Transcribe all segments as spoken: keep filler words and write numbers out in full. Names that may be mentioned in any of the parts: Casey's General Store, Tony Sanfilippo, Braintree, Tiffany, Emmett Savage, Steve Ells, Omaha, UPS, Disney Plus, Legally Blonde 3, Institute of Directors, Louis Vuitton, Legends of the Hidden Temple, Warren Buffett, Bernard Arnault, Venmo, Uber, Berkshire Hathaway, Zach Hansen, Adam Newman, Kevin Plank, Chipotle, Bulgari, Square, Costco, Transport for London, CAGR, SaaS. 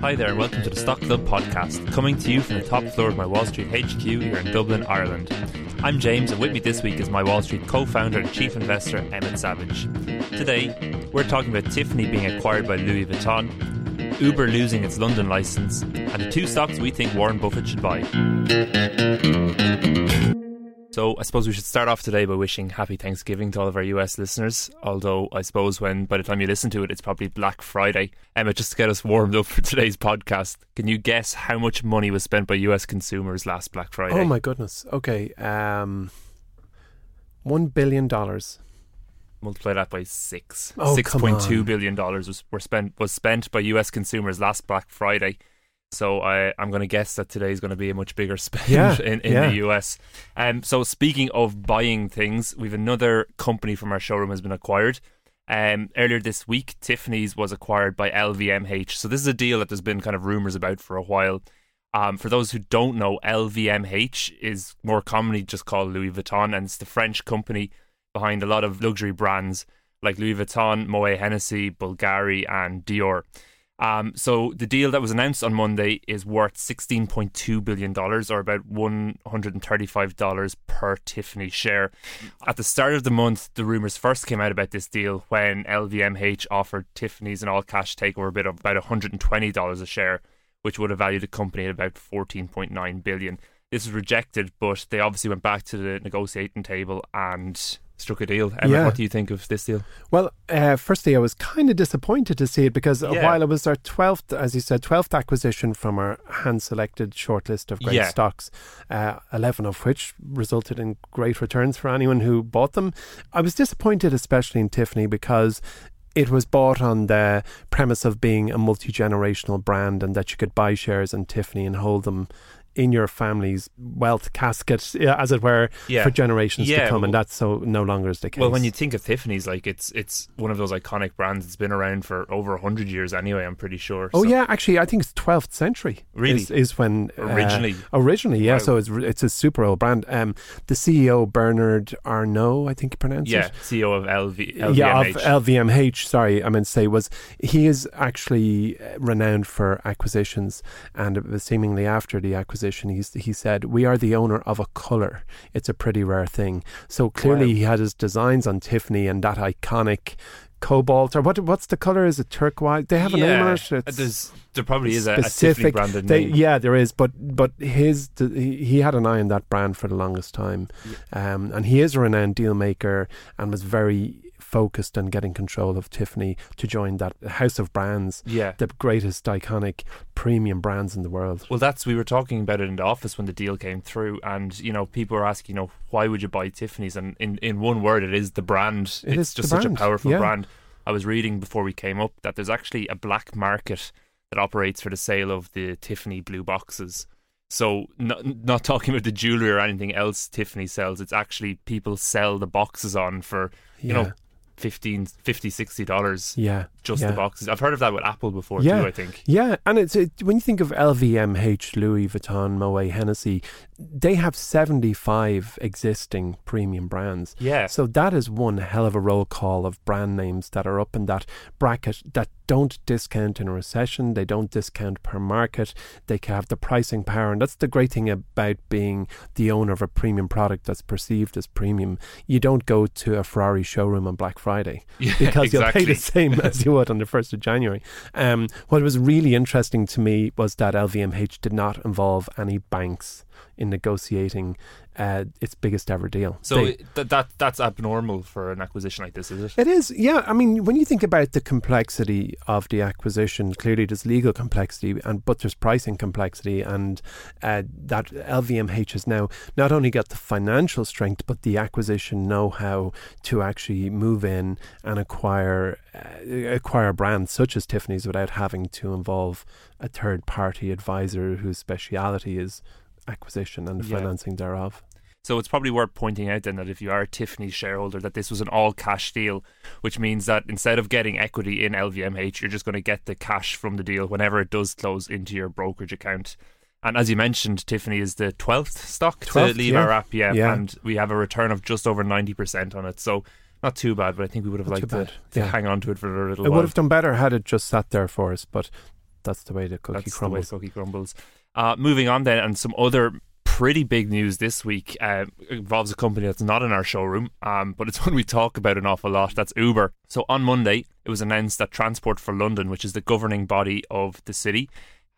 Hi there and welcome to the Stock Club Podcast, coming to you from the top floor of my Wall Street H Q here in Dublin, Ireland. I'm James, and with me this week is my Wall Street co-founder and chief investor, Emmett Savage. Today, we're talking about Tiffany being acquired by Louis Vuitton, Uber losing its London license, and the two stocks we think Warren Buffett should buy. So I suppose we should start off today by wishing happy Thanksgiving to all of our U S listeners, although I suppose when by the time you listen to it, it's probably Black Friday. Emmett, just to get us warmed up for today's podcast, can you guess how much money was spent by U S consumers last Black Friday? Oh my goodness. Okay. Um, one billion dollars. Multiply that by six. Oh, six point two billion dollars was, were spent, was spent by U S consumers last Black Friday. So I, I'm going to guess that today is going to be a much bigger spend yeah, in, in yeah. the U S. Um, so speaking of buying things, we've another company from our showroom has been acquired. Um, earlier this week, Tiffany's was acquired by L V M H. So this is a deal that there's been kind of rumours about for a while. Um, for those who don't know, L V M H is more commonly just called Louis Vuitton, and it's the French company behind a lot of luxury brands like Louis Vuitton, Moët Hennessy, Bulgari and Dior. Um, so the deal that was announced on Monday is worth sixteen point two billion dollars, or about one hundred thirty-five dollars per Tiffany share. At the start of the month, the rumours first came out about this deal when L V M H offered Tiffany's an all-cash takeover bid of about one hundred twenty dollars a share, which would have valued the company at about fourteen point nine billion dollars. This was rejected, but they obviously went back to the negotiating table and struck a deal. Emma, yeah. What do you think of this deal? Well, uh, firstly, I was kind of disappointed to see it because yeah. while it was our twelfth, as you said, twelfth acquisition from our hand-selected shortlist of great yeah. stocks, uh, eleven of which resulted in great returns for anyone who bought them, I was disappointed especially in Tiffany because it was bought on the premise of being a multi-generational brand and that you could buy shares in Tiffany and hold them in your family's wealth casket, as it were, yeah. for generations yeah. to come, and that's so no longer is the case. Well, when you think of Tiffany's, like it's it's one of those iconic brands that's been around for over one hundred years anyway, I'm pretty sure. Oh so. yeah, actually, I think it's twelfth century. Really? Is, is when... Originally. Uh, originally, yeah, wow. so it's it's a super old brand. Um, the C E O, Bernard Arnault, I think you pronounce yeah, it. Yeah, C E O of L V M H. Yeah, of L V M H, sorry, I meant to say, was he is actually renowned for acquisitions, and seemingly after the acquisition, He's, he said, "We are the owner of a colour. It's a pretty rare thing." So clearly wow. he had his designs on Tiffany and that iconic cobalt, or what? what's the colour? Is it turquoise? They have a yeah. name on it. It's there probably is a, a Tiffany branded they, name. Yeah, there is. But but his he, he had an eye on that brand for the longest time. Yeah. Um, and he is a renowned deal maker and was very focused on getting control of Tiffany to join that house of brands, yeah. the greatest iconic premium brands in the world. Well, that's, we were talking about it in the office when the deal came through, and you know, people were asking, you know, why would you buy Tiffany's? And in, in one word, it is the brand. It it's just such brand. a powerful yeah. brand. I was reading before we came up that there's actually a black market that operates for the sale of the Tiffany blue boxes. So not, not talking about the jewellery or anything else Tiffany sells, it's actually people sell the boxes on for, you yeah. know, fifteen, fifty, sixty dollars yeah, just yeah. the boxes. I've heard of that with Apple before yeah. too, I think. Yeah, and it's it, when you think of L V M H, Louis Vuitton, Moët Hennessy, they have seventy-five existing premium brands. Yeah. So that is one hell of a roll call of brand names that are up in that bracket that don't discount in a recession. They don't discount per market. They can have the pricing power. And that's the great thing about being the owner of a premium product that's perceived as premium. You don't go to a Ferrari showroom on Black Friday yeah, because exactly. you'll pay the same as you would on the first of January. Um, what was really interesting to me was that L V M H did not involve any banks. in negotiating uh, its biggest ever deal. So they, th- that that's abnormal for an acquisition like this, is it? It is, yeah. I mean, when you think about the complexity of the acquisition, clearly there's legal complexity, and but there's pricing complexity, and uh, that L V M H has now not only got the financial strength, but the acquisition know-how to actually move in and acquire uh, acquire brands such as Tiffany's without having to involve a third-party advisor whose speciality is acquisition and the yeah. financing thereof. So it's probably worth pointing out then that if you are a Tiffany's shareholder, that this was an all-cash deal, which means that instead of getting equity in L V M H, you're just going to get the cash from the deal whenever it does close into your brokerage account. And as you mentioned, Tiffany is the twelfth stock twelfth, to leave yeah. our app, yeah, yeah, and we have a return of just over ninety percent on it. So not too bad, but I think we would have not liked to, to yeah. hang on to it for a little it while. It would have done better had it just sat there for us, but that's the way the cookie that's crumbles. The way the cookie crumbles. Uh, moving on then, and some other pretty big news this week uh, involves a company that's not in our showroom, um, but it's one we talk about an awful lot. That's Uber. So on Monday, it was announced that Transport for London, which is the governing body of the city,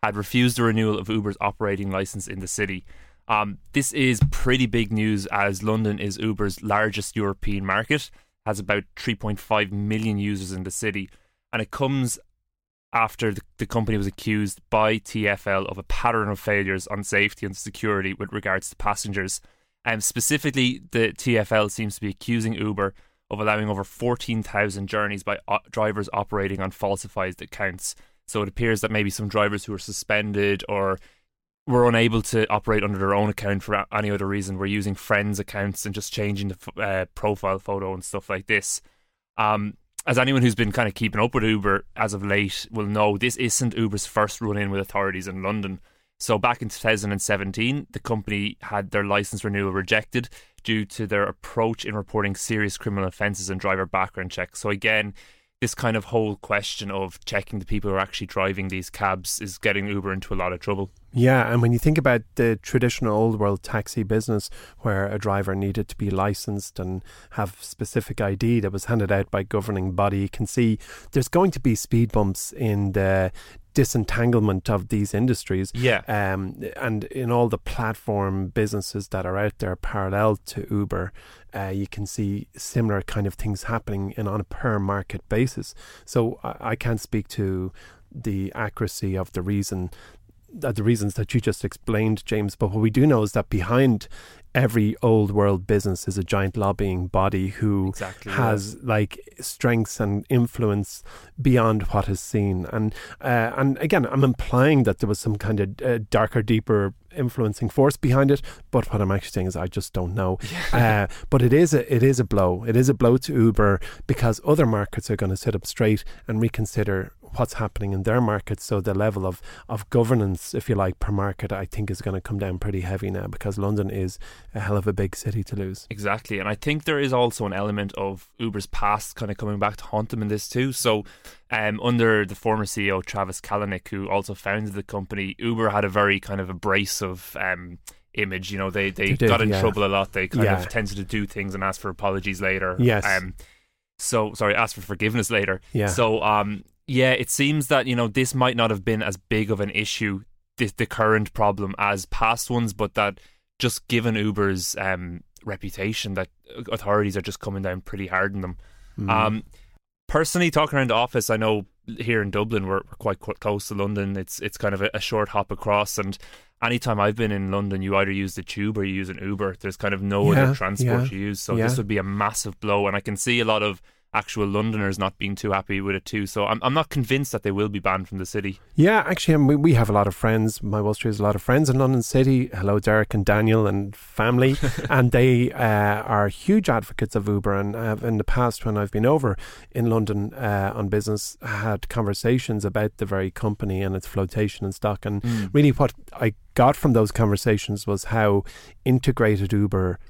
had refused the renewal of Uber's operating license in the city. Um, this is pretty big news, as London is Uber's largest European market, has about three point five million users in the city, and it comes after the, the company was accused by T F L of a pattern of failures on safety and security with regards to passengers. Um, specifically, the T F L seems to be accusing Uber of allowing over fourteen thousand journeys by o- drivers operating on falsified accounts. So it appears that maybe some drivers who were suspended or were unable to operate under their own account for any other reason were using friends' accounts and just changing the f- uh, profile photo and stuff like this. Um... As anyone who's been kind of keeping up with Uber as of late will know, this isn't Uber's first run-in with authorities in London. So back in two thousand seventeen, the company had their licence renewal rejected due to their approach in reporting serious criminal offences and driver background checks. So again, this kind of whole question of checking the people who are actually driving these cabs is getting Uber into a lot of trouble. Yeah, and when you think about the traditional old world taxi business where a driver needed to be licensed and have specific I D that was handed out by governing body, you can see there's going to be speed bumps in the disentanglement of these industries. Yeah. Um, and in all the platform businesses that are out there parallel to Uber, uh, you can see similar kind of things happening in, on a per market basis. So I, I can't speak to the accuracy of the reason the reasons that you just explained, James, but what we do know is that behind every old world business is a giant lobbying body who exactly, has yeah. like strengths and influence beyond what is seen. And uh, and again, I'm implying that there was some kind of uh, darker, deeper influencing force behind it, but what I'm actually saying is I just don't know. uh, but it is a, it is a blow. It is a blow to Uber, because other markets are going to sit up straight and reconsider what's happening in their market. So the level of, of governance, if you like, per market, I think is going to come down pretty heavy now, because London is a hell of a big city to lose. Exactly. And I think there is also an element of Uber's past kind of coming back to haunt them in this too. So um, under the former C E O, Travis Kalanick, who also founded the company, Uber had a very kind of abrasive um, image. You know, they, they, they did, got in yeah. trouble a lot. They kind yeah. of tended to do things and ask for apologies later. Yes. Um, so, sorry, ask for forgiveness later. Yeah. So, um, Yeah, it seems that, you know, this might not have been as big of an issue, the, the current problem, as past ones, but that just given Uber's um, reputation, that authorities are just coming down pretty hard on them. Mm. Um, personally, talking around the office, I know here in Dublin, we're, we're quite close to London. It's it's kind of a, a short hop across, and anytime I've been in London, you either use the tube or you use an Uber. There's kind of no yeah, other transport yeah, to use, so yeah. this would be a massive blow, and I can see a lot of actual Londoners not being too happy with it too. So I'm I'm not convinced that they will be banned from the city. Yeah, actually, I mean, we, we have a lot of friends. My Wall Street has a lot of friends in London City. Hello, Derek and Daniel and family. And they uh, are huge advocates of Uber. And uh, in the past, when I've been over in London uh, on business, I had conversations about the very company and its flotation and stock. And mm. really what I got from those conversations was how integrated Uber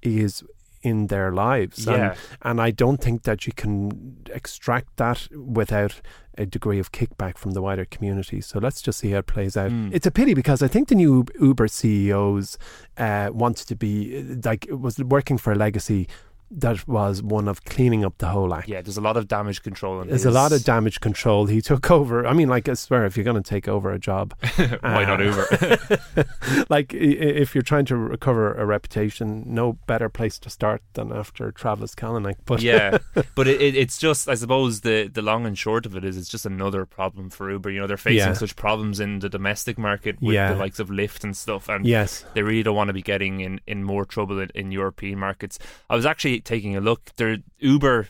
is in their lives. Yeah. And, and I don't think that you can extract that without a degree of kickback from the wider community. So let's just see how it plays out. Mm. It's a pity, because I think the new Uber C E Os uh, wanted to be, like, was working for a legacy that was one of cleaning up the whole act. Yeah, there's a lot of damage control. In there's his... a lot of damage control. He took over. I mean, like, I swear, if you're going to take over a job... Why uh, not Uber? Like, if you're trying to recover a reputation, no better place to start than after Travis Kalanick. But yeah, but it, it, it's just, I suppose, the, the long and short of it is it's just another problem for Uber. You know, they're facing yeah. such problems in the domestic market with yeah. the likes of Lyft and stuff. And yes. they really don't want to be getting in, in more trouble in, in European markets. I was actually taking a look, there Uber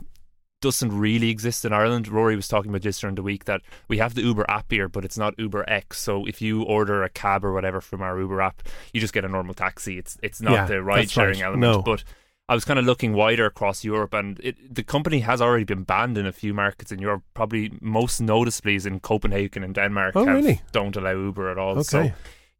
doesn't really exist in Ireland. Rory was talking about this during the week that we have the Uber app here, but it's not Uber X. So if you order a cab or whatever from our Uber app, you just get a normal taxi. It's it's not yeah, the ride sharing right. element. No. But I was kind of looking wider across Europe, and it, the company has already been banned in a few markets in Europe. Probably most noticeably is in Copenhagen and Denmark. Oh, have, really? Don't allow Uber at all. Okay. So,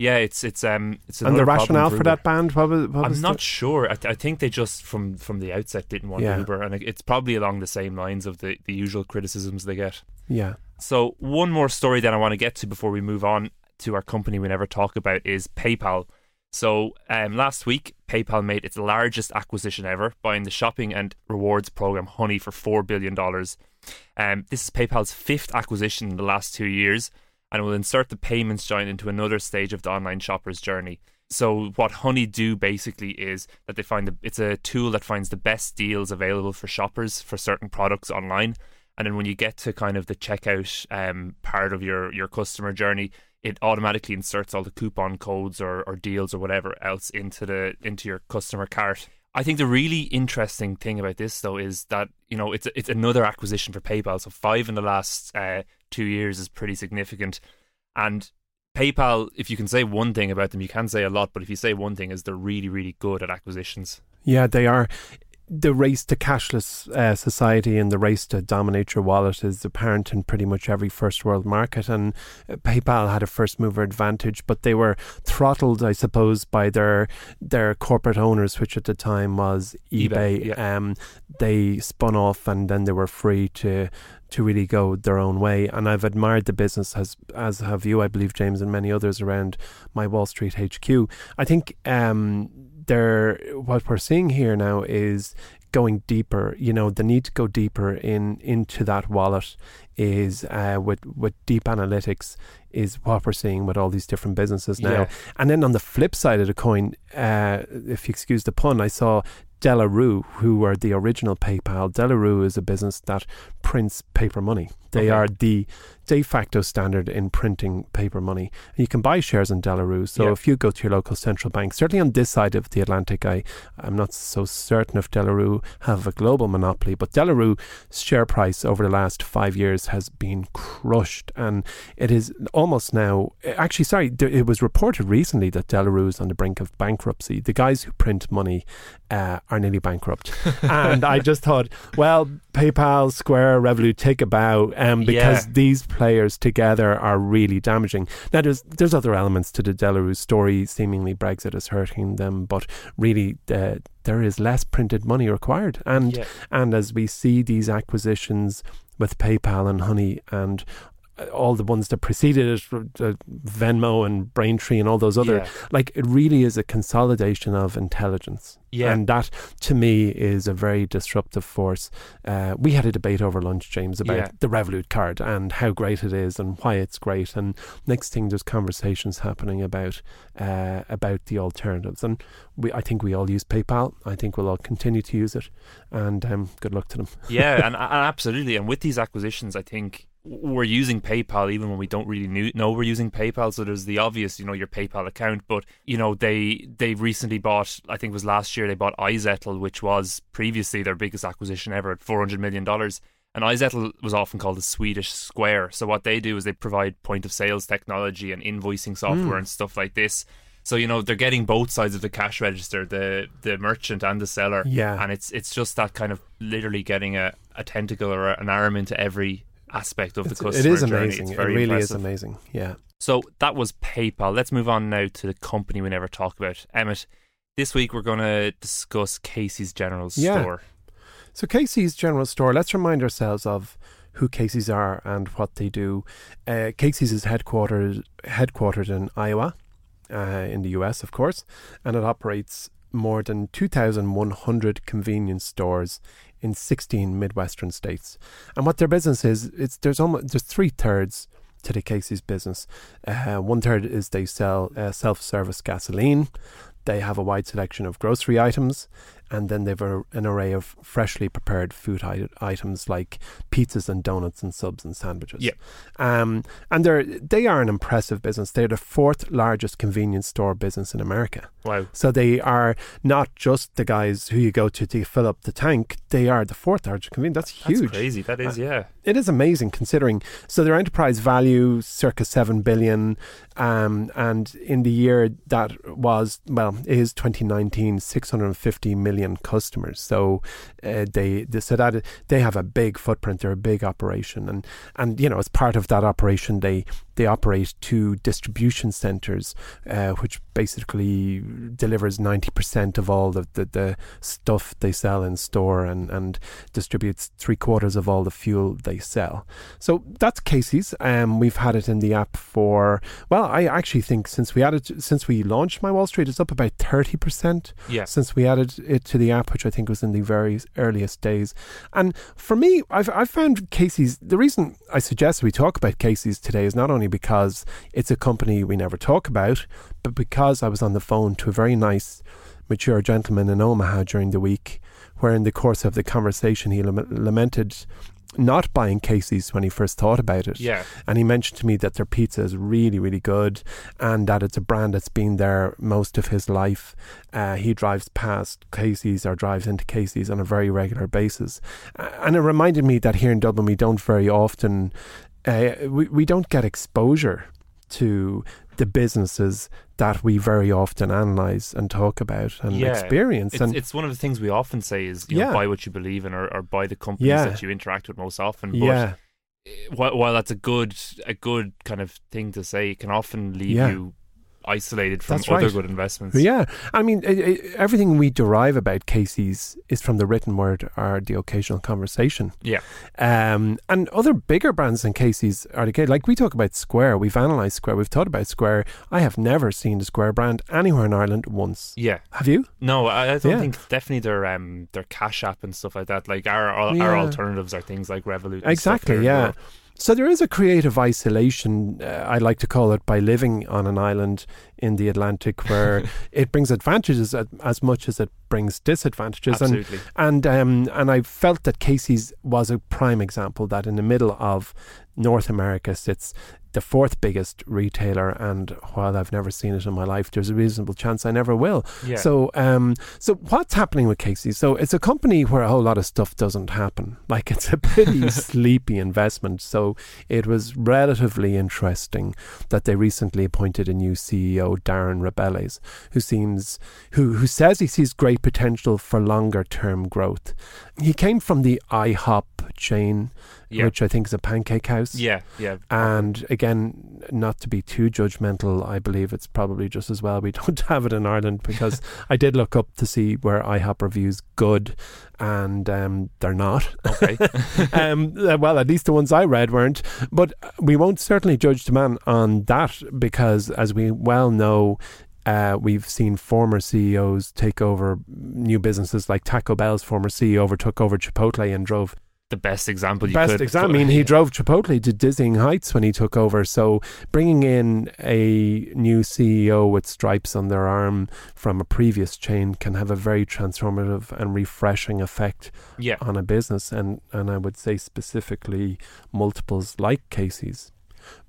yeah, it's it's um it's and the rationale for, for that ban. What was, what I'm was not the... sure. I, th- I think they just from, from the outset didn't want yeah. Uber, and it's probably along the same lines of the, the usual criticisms they get. Yeah. So one more story that I want to get to before we move on to our company we never talk about is PayPal. So um, last week, PayPal made its largest acquisition ever, buying the shopping and rewards program Honey for four billion dollars. Um, this is PayPal's fifth acquisition in the last two years. And will insert the payments giant into another stage of the online shopper's journey. So what Honey do basically is that they find the, it's a tool that finds the best deals available for shoppers for certain products online. And then when you get to kind of the checkout um, part of your, your customer journey, it automatically inserts all the coupon codes or, or deals or whatever else into the into your customer cart. I think the really interesting thing about this, though, is that, you know, it's it's another acquisition for PayPal. So five in the last uh, two years is pretty significant. And PayPal, if you can say one thing about them, you can say a lot. But if you say one thing, is they're really, really good at acquisitions. Yeah, they are. The race to cashless uh, society and the race to dominate your wallet is apparent in pretty much every first world market, and PayPal had a first mover advantage, but they were throttled, I suppose, by their their corporate owners, which at the time was eBay. eBay yeah. Um, they spun off and then they were free to to really go their own way. And I've admired the business, as as have you, I believe, James, and many others around My Wall Street H Q. I think um, there, what we're seeing here now is going deeper. You know, the need to go deeper in into that wallet is uh, with, with deep analytics is what we're seeing with all these different businesses now. Yeah. And then on the flip side of the coin, uh, if you excuse the pun, I saw Delarue, who were the original PayPal. Delarue is a business that prints paper money. They okay. are the de facto standard in printing paper money. You can buy shares in Delarue. So yeah. if you go to your local central bank, certainly on this side of the Atlantic, I, I'm not so certain if Delarue have a global monopoly, but Delarue's share price over the last five years has been crushed. And it is almost now, actually, sorry, it was reported recently that Delarue is on the brink of bankruptcy. The guys who print money uh, are nearly bankrupt. And I just thought, well, PayPal, Square, Revolut, take a bow. Um, because yeah. these players together are really damaging. Now, there's there's other elements to the Delarue story. Seemingly Brexit is hurting them, but really uh, there is less printed money required. And yeah. and as we see these acquisitions with PayPal and Honey and all the ones that preceded it, uh, Venmo and Braintree and all those other, yeah. like it really is a consolidation of intelligence. Yeah. And that, to me, is a very disruptive force. Uh, we had a debate over lunch, James, about yeah. the Revolut card and how great it is and why it's great. And next thing, there's conversations happening about uh, about the alternatives. And we, I think we all use PayPal. I think we'll all continue to use it. And um, good luck to them. Yeah, and, and absolutely. And with these acquisitions, I think we're using PayPal even when we don't really know we're using PayPal. So there's the obvious, you know, your PayPal account. But, you know, they they recently bought, I think it was last year, they bought iZettle, which was previously their biggest acquisition ever at four hundred million dollars. And iZettle was often called the Swedish Square. So what they do is they provide point of sales technology and invoicing software mm. and stuff like this. So, you know, they're getting both sides of the cash register, the the merchant and the seller. Yeah. And it's it's just that kind of literally getting a, a tentacle or an arm into every aspect of the it's, customer journey. It is amazing. Journey. It really impressive. Is amazing. Yeah. So that was PayPal. Let's move on now to the company we never talk about. Emmett, this week we're going to discuss Casey's General yeah. Store. So Casey's General Store, let's remind ourselves of who Casey's are and what they do. Uh, Casey's is headquartered, headquartered in Iowa, uh, in the U S, of course, and it operates more than two thousand one hundred convenience stores in sixteen Midwestern states. And what their business is, it's there's almost there's three-thirds to the Casey's business. Uh, one-third is they sell uh, self-service gasoline. They have a wide selection of grocery items, and then they have a, an array of freshly prepared food I- items like pizzas and donuts and subs and sandwiches. Yeah. Um, and they're, they are an impressive business. They're the fourth largest convenience store business in America. Wow. So they are not just the guys who you go to to fill up the tank. They are the fourth largest convenience. That's huge. That's crazy. That is, yeah. Uh, it is amazing considering. So their enterprise value, circa seven billion dollars. Um, and in the year that was, well, is twenty nineteen, six hundred fifty million customers. So uh, they, they so that they have a big footprint. They're a big operation, and and you know, as part of that operation, they they operate two distribution centers, uh, which basically delivers ninety percent of all the, the the stuff they sell in store, and and distributes three quarters of all the fuel they sell. So that's Casey's. Um, we've had it in the app for well, I actually think since we added since we launched My Wall Street, it's up about thirty percent yeah. since we added it to the app, which I think was in the very earliest days. And for me, I've, I've found Casey's, the reason I suggest we talk about Casey's today is not only because it's a company we never talk about, but because I was on the phone to a very nice, mature gentleman in Omaha during the week, where in the course of the conversation he lament- lamented not buying Casey's when he first thought about it. Yeah. And he mentioned to me that their pizza is really, really good, and that it's a brand that's been there most of his life. Uh, he drives past Casey's or drives into Casey's on a very regular basis. And it reminded me that here in Dublin we don't very often, uh, we, we don't get exposure to the businesses that we very often analyse and talk about and yeah, experience. It's, and it's one of the things we often say is, you yeah. know, buy what you believe in, or, or buy the companies yeah. that you interact with most often. But yeah. while, while that's a good a good kind of thing to say, it can often leave yeah. you isolated from that's other right. good investments. Yeah. I mean, it, it, everything we derive about Casey's is from the written word or the occasional conversation. Yeah. Um, and other bigger brands than Casey's are the case. Like we talk about Square. We've analysed Square. We've thought about Square. I have never seen the Square brand anywhere in Ireland once. Yeah. Have you? No, I, I don't yeah. think definitely their um, their Cash App and stuff like that. Like our, our, yeah. our alternatives are things like Revolut. Exactly, yeah. More. So there is a creative isolation, uh, I like to call it, by living on an island in the Atlantic, where it brings advantages as, as much as it brings disadvantages. Absolutely. And and, um, and I felt that Casey's was a prime example, that in the middle of North America sits the fourth biggest retailer, and while I've never seen it in my life, there's a reasonable chance I never will. Yeah. So um, so what's happening with Casey's? So it's a company where a whole lot of stuff doesn't happen. Like, it's a pretty sleepy investment. So it was relatively interesting that they recently appointed a new C E O, Darren Rebelez, who seems who, who says he sees great potential for longer term growth. He came from the IHOP chain, yeah. which I think is a pancake house. Yeah, yeah. And again, not to be too judgmental, I believe it's probably just as well we don't have it in Ireland, because I did look up to see where IHOP reviews good, and um, they're not. Okay. um, well, at least the ones I read weren't. But we won't certainly judge the man on that, because as we well know, Uh, we've seen former C E Os take over new businesses. Like Taco Bell's former C E O overtook over Chipotle and drove the best example you best could. Best example. I mean, he drove Chipotle to dizzying heights when he took over. So bringing in a new C E O with stripes on their arm from a previous chain can have a very transformative and refreshing effect yeah. on a business. And, and I would say specifically multiples like Casey's.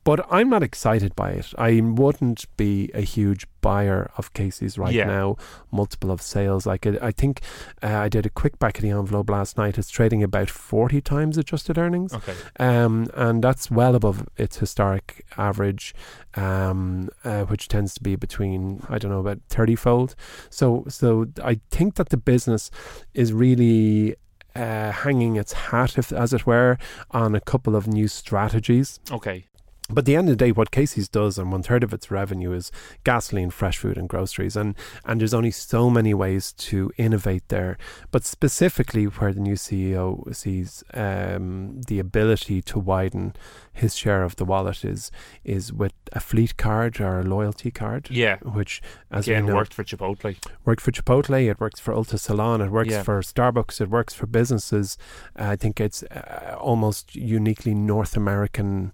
But I'm not excited by it. I wouldn't be a huge buyer of Casey's right yeah. now. Multiple of sales. Like I, I think uh, I did a quick back of the envelope last night. It's trading about forty times adjusted earnings. Okay. Um, and that's well above its historic average, um, uh, which tends to be between, I don't know, about thirty-fold. So, so I think that the business is really... Uh, hanging its hat, if, as it were, on a couple of new strategies. Okay. But at the end of the day, what Casey's does, and one third of its revenue is gasoline, fresh food and groceries. And, and there's only so many ways to innovate there. But specifically where the new C E O sees um, the ability to widen his share of the wallet is is with a fleet card or a loyalty card. Yeah. Which, as Again, we know, worked for Chipotle. Worked for Chipotle. It works for Ulta Salon. It works yeah. for Starbucks. It works for businesses. Uh, I think it's uh, almost uniquely North American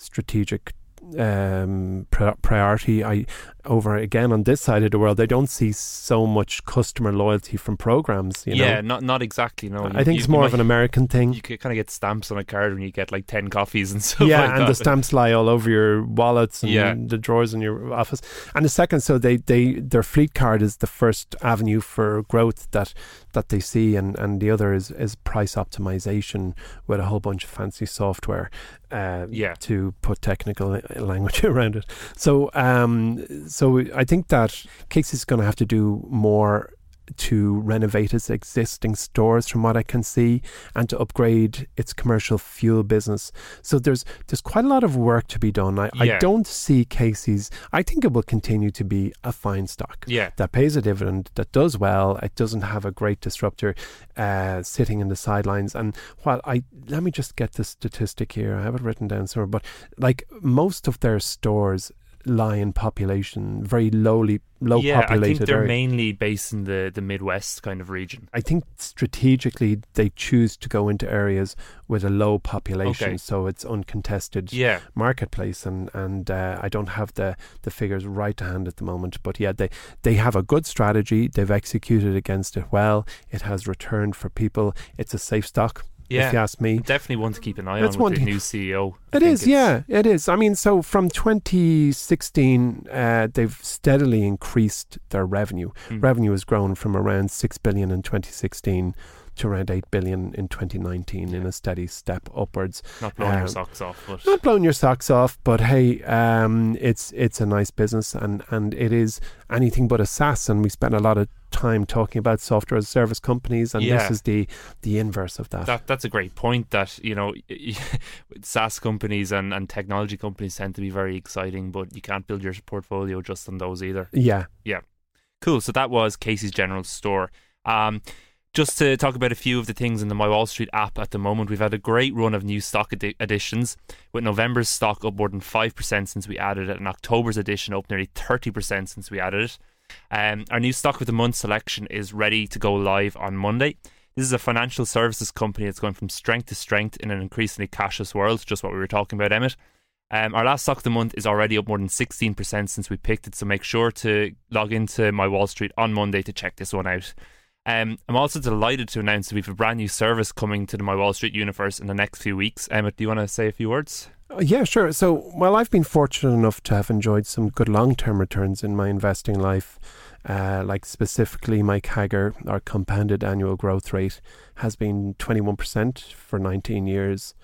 strategic um, pri- priority. I over again on this side of the world, they don't see so much customer loyalty from programs. You yeah, know? not not exactly. No, I you, think you, it's more might, of an American thing. You kind of get stamps on a card when you get like ten coffees and stuff. Yeah, like and that. The stamps lie all over your wallets and yeah. the drawers in your office. And the second, so they, they their fleet card is the first avenue for growth that that they see, and and the other is is price optimization with a whole bunch of fancy software. Uh, yeah. To put technical language around it. So um, so I think that Casey's going to have to do more to renovate its existing stores from what I can see, and to upgrade its commercial fuel business. So there's there's quite a lot of work to be done. I, yeah. I don't see Casey's. I think it will continue to be a fine stock yeah. that pays a dividend, that does well. It doesn't have a great disruptor uh, sitting in the sidelines. And while I let me just get the statistic here. I have it written down somewhere, but like most of their stores lie in population, very lowly low yeah, populated. I think they're area. mainly based in the, the Midwest kind of region. I think strategically they choose to go into areas with a low population, okay. so it's uncontested yeah. marketplace. And, and uh, I don't have the, the figures right to hand at the moment, but yeah, they, they have a good strategy. They've executed against it well. It has returned for people. It's a safe stock. Yeah, if you ask me. Definitely one to keep an eye That's on with the new C E O. It is, it's... yeah, it is. I mean, so from twenty sixteen, uh, they've steadily increased their revenue. Mm. Revenue has grown from around six billion dollars in twenty sixteen to around eight billion dollars in twenty nineteen yeah. in a steady step upwards. Not blowing um, your socks off. But... Not blowing your socks off, but hey, um, it's it's a nice business, and, and it is anything but a SaaS, and we spend a lot of time talking about software as service companies, and yeah. this is the the inverse of that. that that's a great point, that you know SaaS companies and, and technology companies tend to be very exciting, but you can't build your portfolio just on those either. Yeah yeah cool. So that was Casey's General Store. um Just to talk about a few of the things in the MyWallStreet app at the moment, we've had a great run of new stock adi- additions, with November's stock up more than five percent since we added it, and October's edition up nearly thirty percent since we added it. Um, our new Stock of the Month selection is ready to go live on Monday. This is a financial services company that's going from strength to strength in an increasingly cashless world, just what we were talking about, Emmett. Um, our last Stock of the Month is already up more than sixteen percent since we picked it, so make sure to log into MyWallStreet on Monday to check this one out. Um, I'm also delighted to announce that we have a brand new service coming to the MyWallStreet universe in the next few weeks. Emmett, do you want to say a few words? Uh, yeah, sure. So, well, I've been fortunate enough to have enjoyed some good long-term returns in my investing life. Uh, like specifically my C A G R, our compounded annual growth rate, has been twenty-one percent for nineteen years.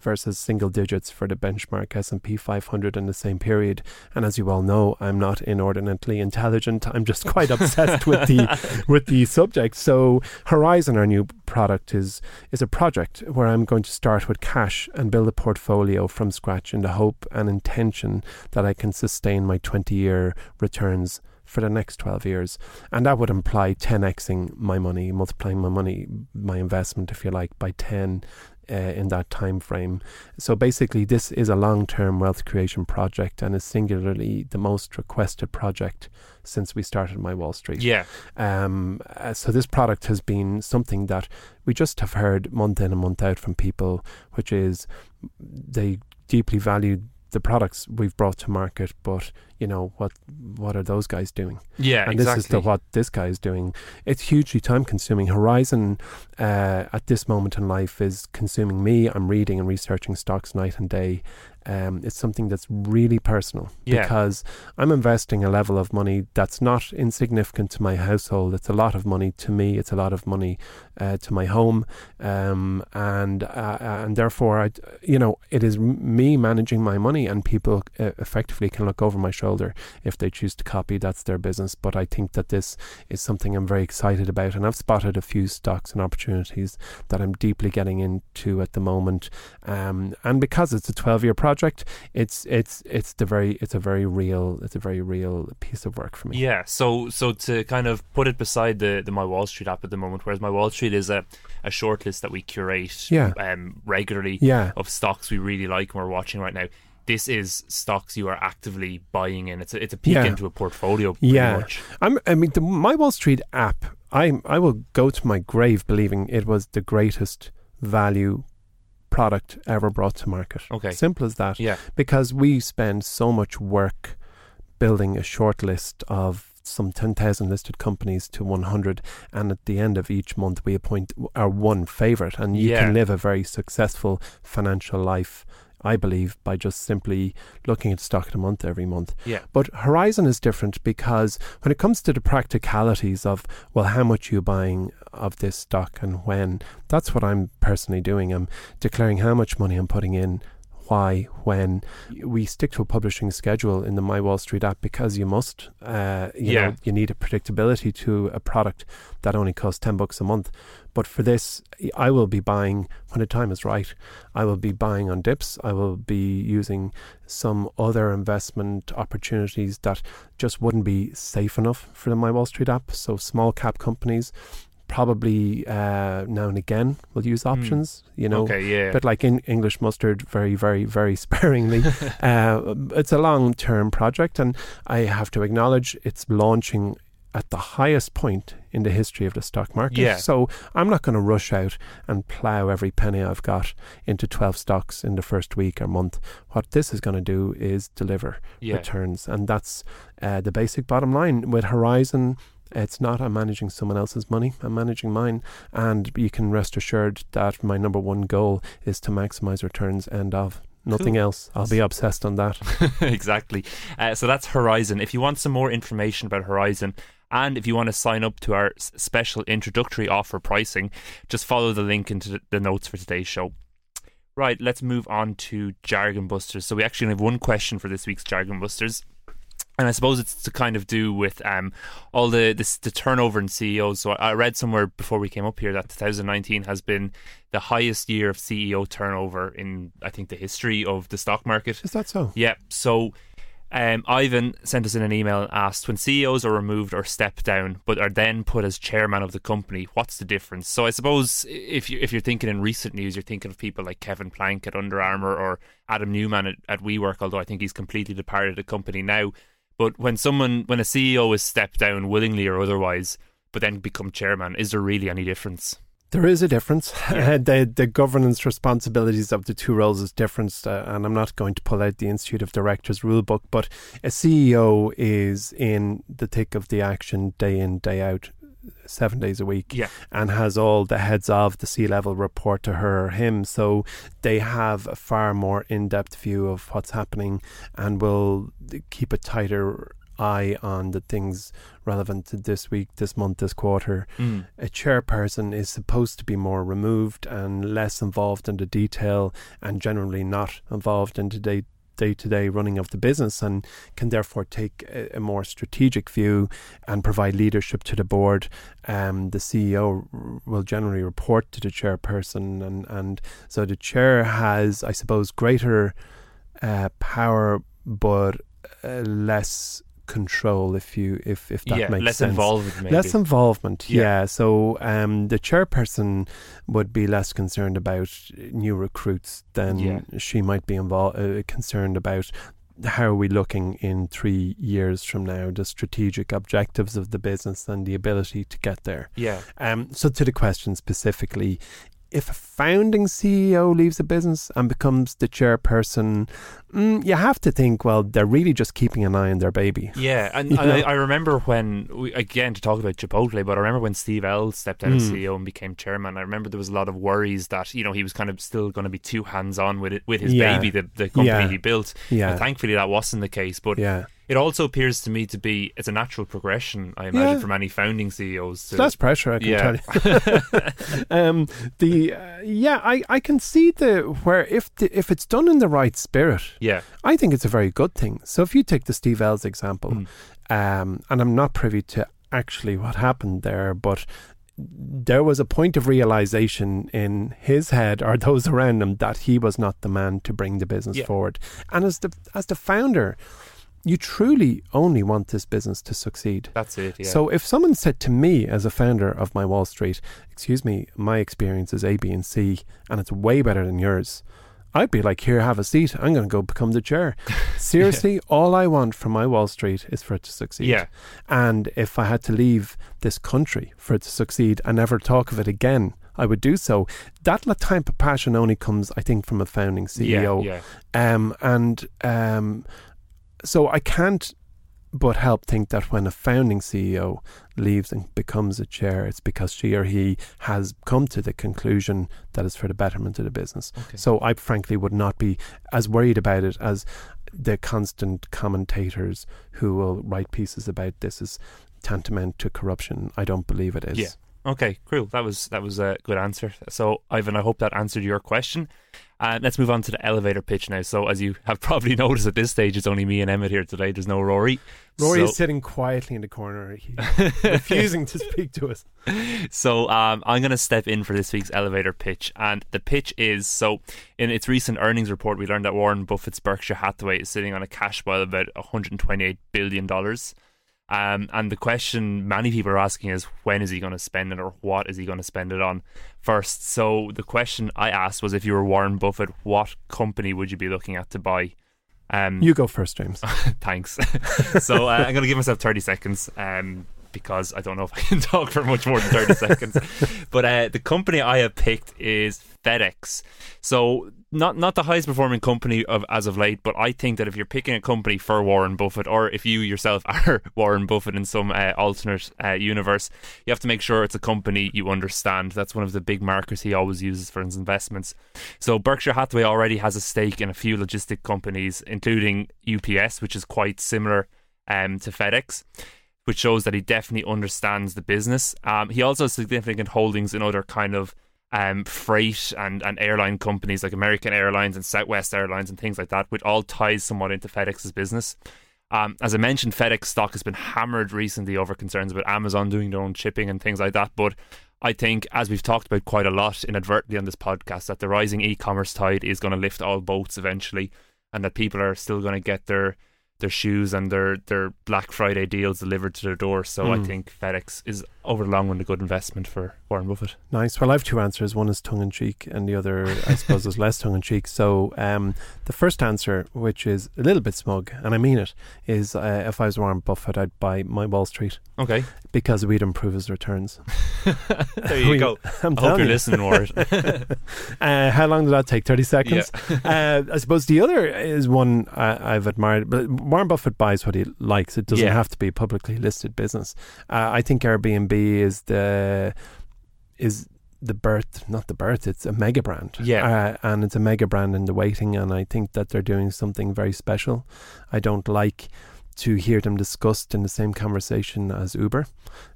Versus single digits for the benchmark S and P five hundred in the same period. And as you all know, I'm not inordinately intelligent. I'm just quite obsessed with the with the subject. So Horizon, our new product, is is a project where I'm going to start with cash and build a portfolio from scratch in the hope and intention that I can sustain my twenty-year returns for the next twelve years. And that would imply ten xing my money, multiplying my money, my investment, if you like, by ten Uh, in that time frame. So basically this is a long-term wealth creation project, and is singularly the most requested project since we started MyWallStreet. Yeah. Um, uh, so this product has been something that we just have heard month in and month out from people, which is they deeply value the products we've brought to market, but you know, what what are those guys doing? Yeah, and exactly. This is the what this guy is doing. It's hugely time consuming. Horizon uh, at this moment in life is consuming me. I'm reading and researching stocks night and day. Um, it's something that's really personal yeah. because I'm investing a level of money that's not insignificant to my household. It's a lot of money to me. It's a lot of money uh, to my home, um, and uh, and therefore, I, you know, it is me managing my money, and people uh, effectively can look over my shoulder if they choose to copy. That's their business. But I think that this is something I'm very excited about, and I've spotted a few stocks and opportunities that I'm deeply getting into at the moment. Um, and because it's a twelve-year project. project, it's it's it's the very it's a very real it's a very real piece of work for me. Yeah. So so to kind of put it beside the the MyWallStreet app at the moment, whereas MyWallStreet is a a shortlist that we curate yeah. um, regularly yeah. of stocks we really like and we're watching right now. This is stocks you are actively buying in. It's a, it's a peek yeah. into a portfolio pretty yeah. much. I'm, I mean, the MyWallStreet app, I I will go to my grave believing it was the greatest value product ever brought to market. Okay. Simple as that. Yeah. Because we spend so much work building a short list of some ten thousand listed companies to one hundred, and at the end of each month we appoint our one favourite, and you yeah. can live a very successful financial life, I believe, by just simply looking at stock of the month every month. Yeah. But Horizon is different because when it comes to the practicalities of, well, how much are you buying of this stock and when, that's what I'm personally doing. I'm declaring how much money I'm putting in, why, when. We stick to a publishing schedule in the MyWallStreet app because you must. Uh, you yeah. know, you need a predictability to a product that only costs ten bucks a month. But for this, I will be buying when the time is right. I will be buying on dips. I will be using some other investment opportunities that just wouldn't be safe enough for the MyWallStreet app. So small cap companies, probably uh, now and again we'll use options, mm. you know, okay, yeah. but like in English mustard, very, very, very sparingly. uh, it's a long-term project, and I have to acknowledge it's launching at the highest point in the history of the stock market. Yeah. So I'm not going to rush out and plow every penny I've got into twelve stocks in the first week or month. What this is going to do is deliver yeah. returns, and that's uh, the basic bottom line with Horizon. It's not I'm managing someone else's money, I'm managing mine, and you can rest assured that my number one goal is to maximize returns, end of nothing cool. else. I'll be obsessed on that. Exactly. Uh, so that's Horizon. If you want some more information about Horizon, and if you want to sign up to our special introductory offer pricing, just follow the link into the notes for today's show. Right, let's move on to Jargon Busters. So we actually only have one question for this week's Jargon Busters. And I suppose it's to kind of do with um, all the this, the turnover in C E Os. So I read somewhere before we came up here that twenty nineteen has been the highest year of C E O turnover in, I think, the history of the stock market. Is that so? Yeah. So um, Ivan sent us in an email and asked, when C E Os are removed or stepped down but are then put as chairman of the company, what's the difference? So I suppose if, you, if you're thinking in recent news, you're thinking of people like Kevin Plank at Under Armour or Adam Newman at, at WeWork, although I think he's completely departed the company now. But when someone, when a C E O is stepped down willingly or otherwise, but then become chairman, is there really any difference? There is a difference. Yeah. Uh, the, the governance responsibilities of the two roles is different. Uh, and I'm not going to pull out the Institute of Directors rulebook, but a C E O is in the thick of the action day in, day out, seven days a week, yeah. and has all the heads of the C-level report to her or him, so they have a far more in-depth view of what's happening and will keep a tighter eye on the things relevant to this week, this month, this quarter. Mm. A chairperson is supposed to be more removed and less involved in the detail and generally not involved in the day day-to-day running of the business, and can therefore take a, a more strategic view and provide leadership to the board. Um, the C E O r- will generally report to the chairperson, and, and so the chair has, I suppose, greater uh, power but uh, less control, if you if, if that yeah, makes less sense. Involvement, maybe. Less involvement, yeah. yeah. So um, the chairperson would be less concerned about new recruits than yeah. she might be involved uh, concerned about how are we looking in three years from now, the strategic objectives of the business and the ability to get there. Yeah. Um. So to the question specifically, if a founding C E O leaves a business and becomes the chairperson, mm, you have to think, well, they're really just keeping an eye on their baby. Yeah, and, and I, I remember when, we, again, to talk about Chipotle, but I remember when Steve Ells stepped out mm. as C E O and became chairman, I remember there was a lot of worries that, you know, he was kind of still going to be too hands-on with it, with his yeah. baby, the, the company yeah. he built. Yeah. And thankfully, that wasn't the case, but... Yeah. It also appears to me to be, it's a natural progression, I imagine, yeah. from any founding C E Os. To, less pressure, I can yeah. tell you. um, the, uh, yeah, I, I can see the where if the, if it's done in the right spirit, yeah. I think it's a very good thing. So if you take the Steve Ells example, mm. um, and I'm not privy to actually what happened there, but there was a point of realization in his head or those around him that he was not the man to bring the business yeah. forward. And as the as the founder, you truly only want this business to succeed. That's it, yeah. So if someone said to me as a founder of My Wall Street, excuse me, my experience is A, B and C, and it's way better than yours, I'd be like, here, have a seat. I'm going to go become the chair. Seriously, yeah. all I want from My Wall Street is for it to succeed. Yeah. And if I had to leave this country for it to succeed and never talk of it again, I would do so. That type of passion only comes, I think, from a founding C E O. Yeah, yeah. Um, and um, so I can't but help think that when a founding C E O leaves and becomes a chair, it's because she or he has come to the conclusion that it's for the betterment of the business. Okay. So I frankly would not be as worried about it as the constant commentators who will write pieces about this is tantamount to corruption. I don't believe it is. Yeah. Okay, cool. That was that was a good answer. So, Ivan, I hope that answered your question. Uh, let's move on to the elevator pitch now. So, as you have probably noticed at this stage, it's only me and Emmett here today. There's no Rory. Rory so. is sitting quietly in the corner, refusing to speak to us. So, um, I'm going to step in for this week's elevator pitch. And the pitch is, so in its recent earnings report, we learned that Warren Buffett's Berkshire Hathaway is sitting on a cash pile of about one hundred twenty-eight billion dollars. Um, and the question many people are asking is, when is he going to spend it, or what is he going to spend it on first? So the question I asked was, if you were Warren Buffett, what company would you be looking at to buy? Um, you go first, James. Thanks. So uh, I'm going to give myself thirty seconds um, because I don't know if I can talk for much more than thirty seconds. But uh, the company I have picked is FedEx. So not not the highest performing company of as of late, but I think that if you're picking a company for Warren Buffett, or if you yourself are Warren Buffett in some uh, alternate uh, universe, you have to make sure it's a company you understand. That's one of the big markers he always uses for his investments. So Berkshire Hathaway already has a stake in a few logistic companies, including U P S, which is quite similar um, to FedEx, which shows that he definitely understands the business. Um, he also has significant holdings in other kind of Um, freight and, and airline companies like American Airlines and Southwest Airlines and things like that, which all ties somewhat into FedEx's business. Um, as I mentioned, FedEx stock has been hammered recently over concerns about Amazon doing their own shipping and things like that. But I think, as we've talked about quite a lot inadvertently on this podcast, that the rising e-commerce tide is going to lift all boats eventually, and that people are still going to get their their shoes and their, their Black Friday deals delivered to their door. So mm. I think FedEx is, over the long run, a good investment for Warren Buffett. Nice. Well, I have two answers. One is tongue-in-cheek and the other, I suppose, is less tongue-in-cheek. So um, the first answer, which is a little bit smug, and I mean it, is uh, if I was Warren Buffett, I'd buy My Wall Street. Okay. Because we'd improve his returns. There you we, go. I'm I hope you're you. listening, Warren. uh, how long did that take? thirty seconds? Yeah. uh, I suppose the other is one uh, I've admired, but Warren Buffett buys what he likes. It doesn't yeah. have to be a publicly listed business. Uh, I think Airbnb is the is the birth, not the birth, it's a mega brand. Yeah. Uh, and it's a mega brand in the waiting, and I think that they're doing something very special. I don't like to hear them discussed in the same conversation as Uber.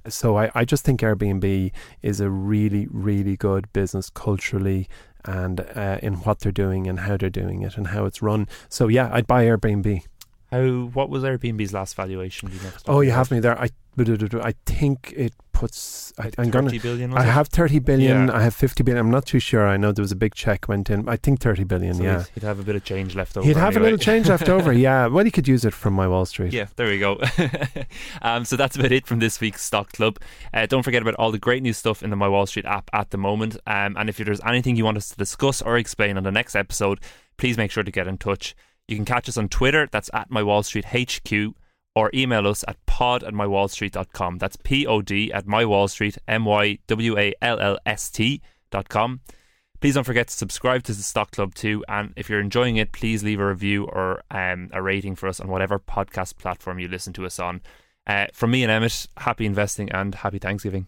So I, I just think Airbnb is a really, really good business culturally, and uh, in what they're doing and how they're doing it and how it's run. So yeah, I'd buy Airbnb. How, what was Airbnb's last valuation? You oh, you have me there. I, I think it puts... I, I'm gonna, billion, I have thirty billion. Yeah. I have fifty billion. I'm not too sure. I know there was a big check went in. I think thirty billion, so yeah. He'd have a bit of change left over. He'd have anyway. a little change left over, yeah. Well, he could use it from My Wall Street. Yeah, there we go. um, so that's about it from this week's Stock Club. Uh, don't forget about all the great new stuff in the My Wall Street app at the moment. Um, and if there's anything you want us to discuss or explain on the next episode, please make sure to get in touch. You can catch us on Twitter, that's at MyWallStreetHQ, or email us at pod at mywallstreet.com. That's P O D at mywallstreet, M-Y-W-A-L-L-S-T dot com. Please don't forget to subscribe to the Stock Club too, and if you're enjoying it, please leave a review or um, a rating for us on whatever podcast platform you listen to us on. Uh, from me and Emmett, happy investing and happy Thanksgiving.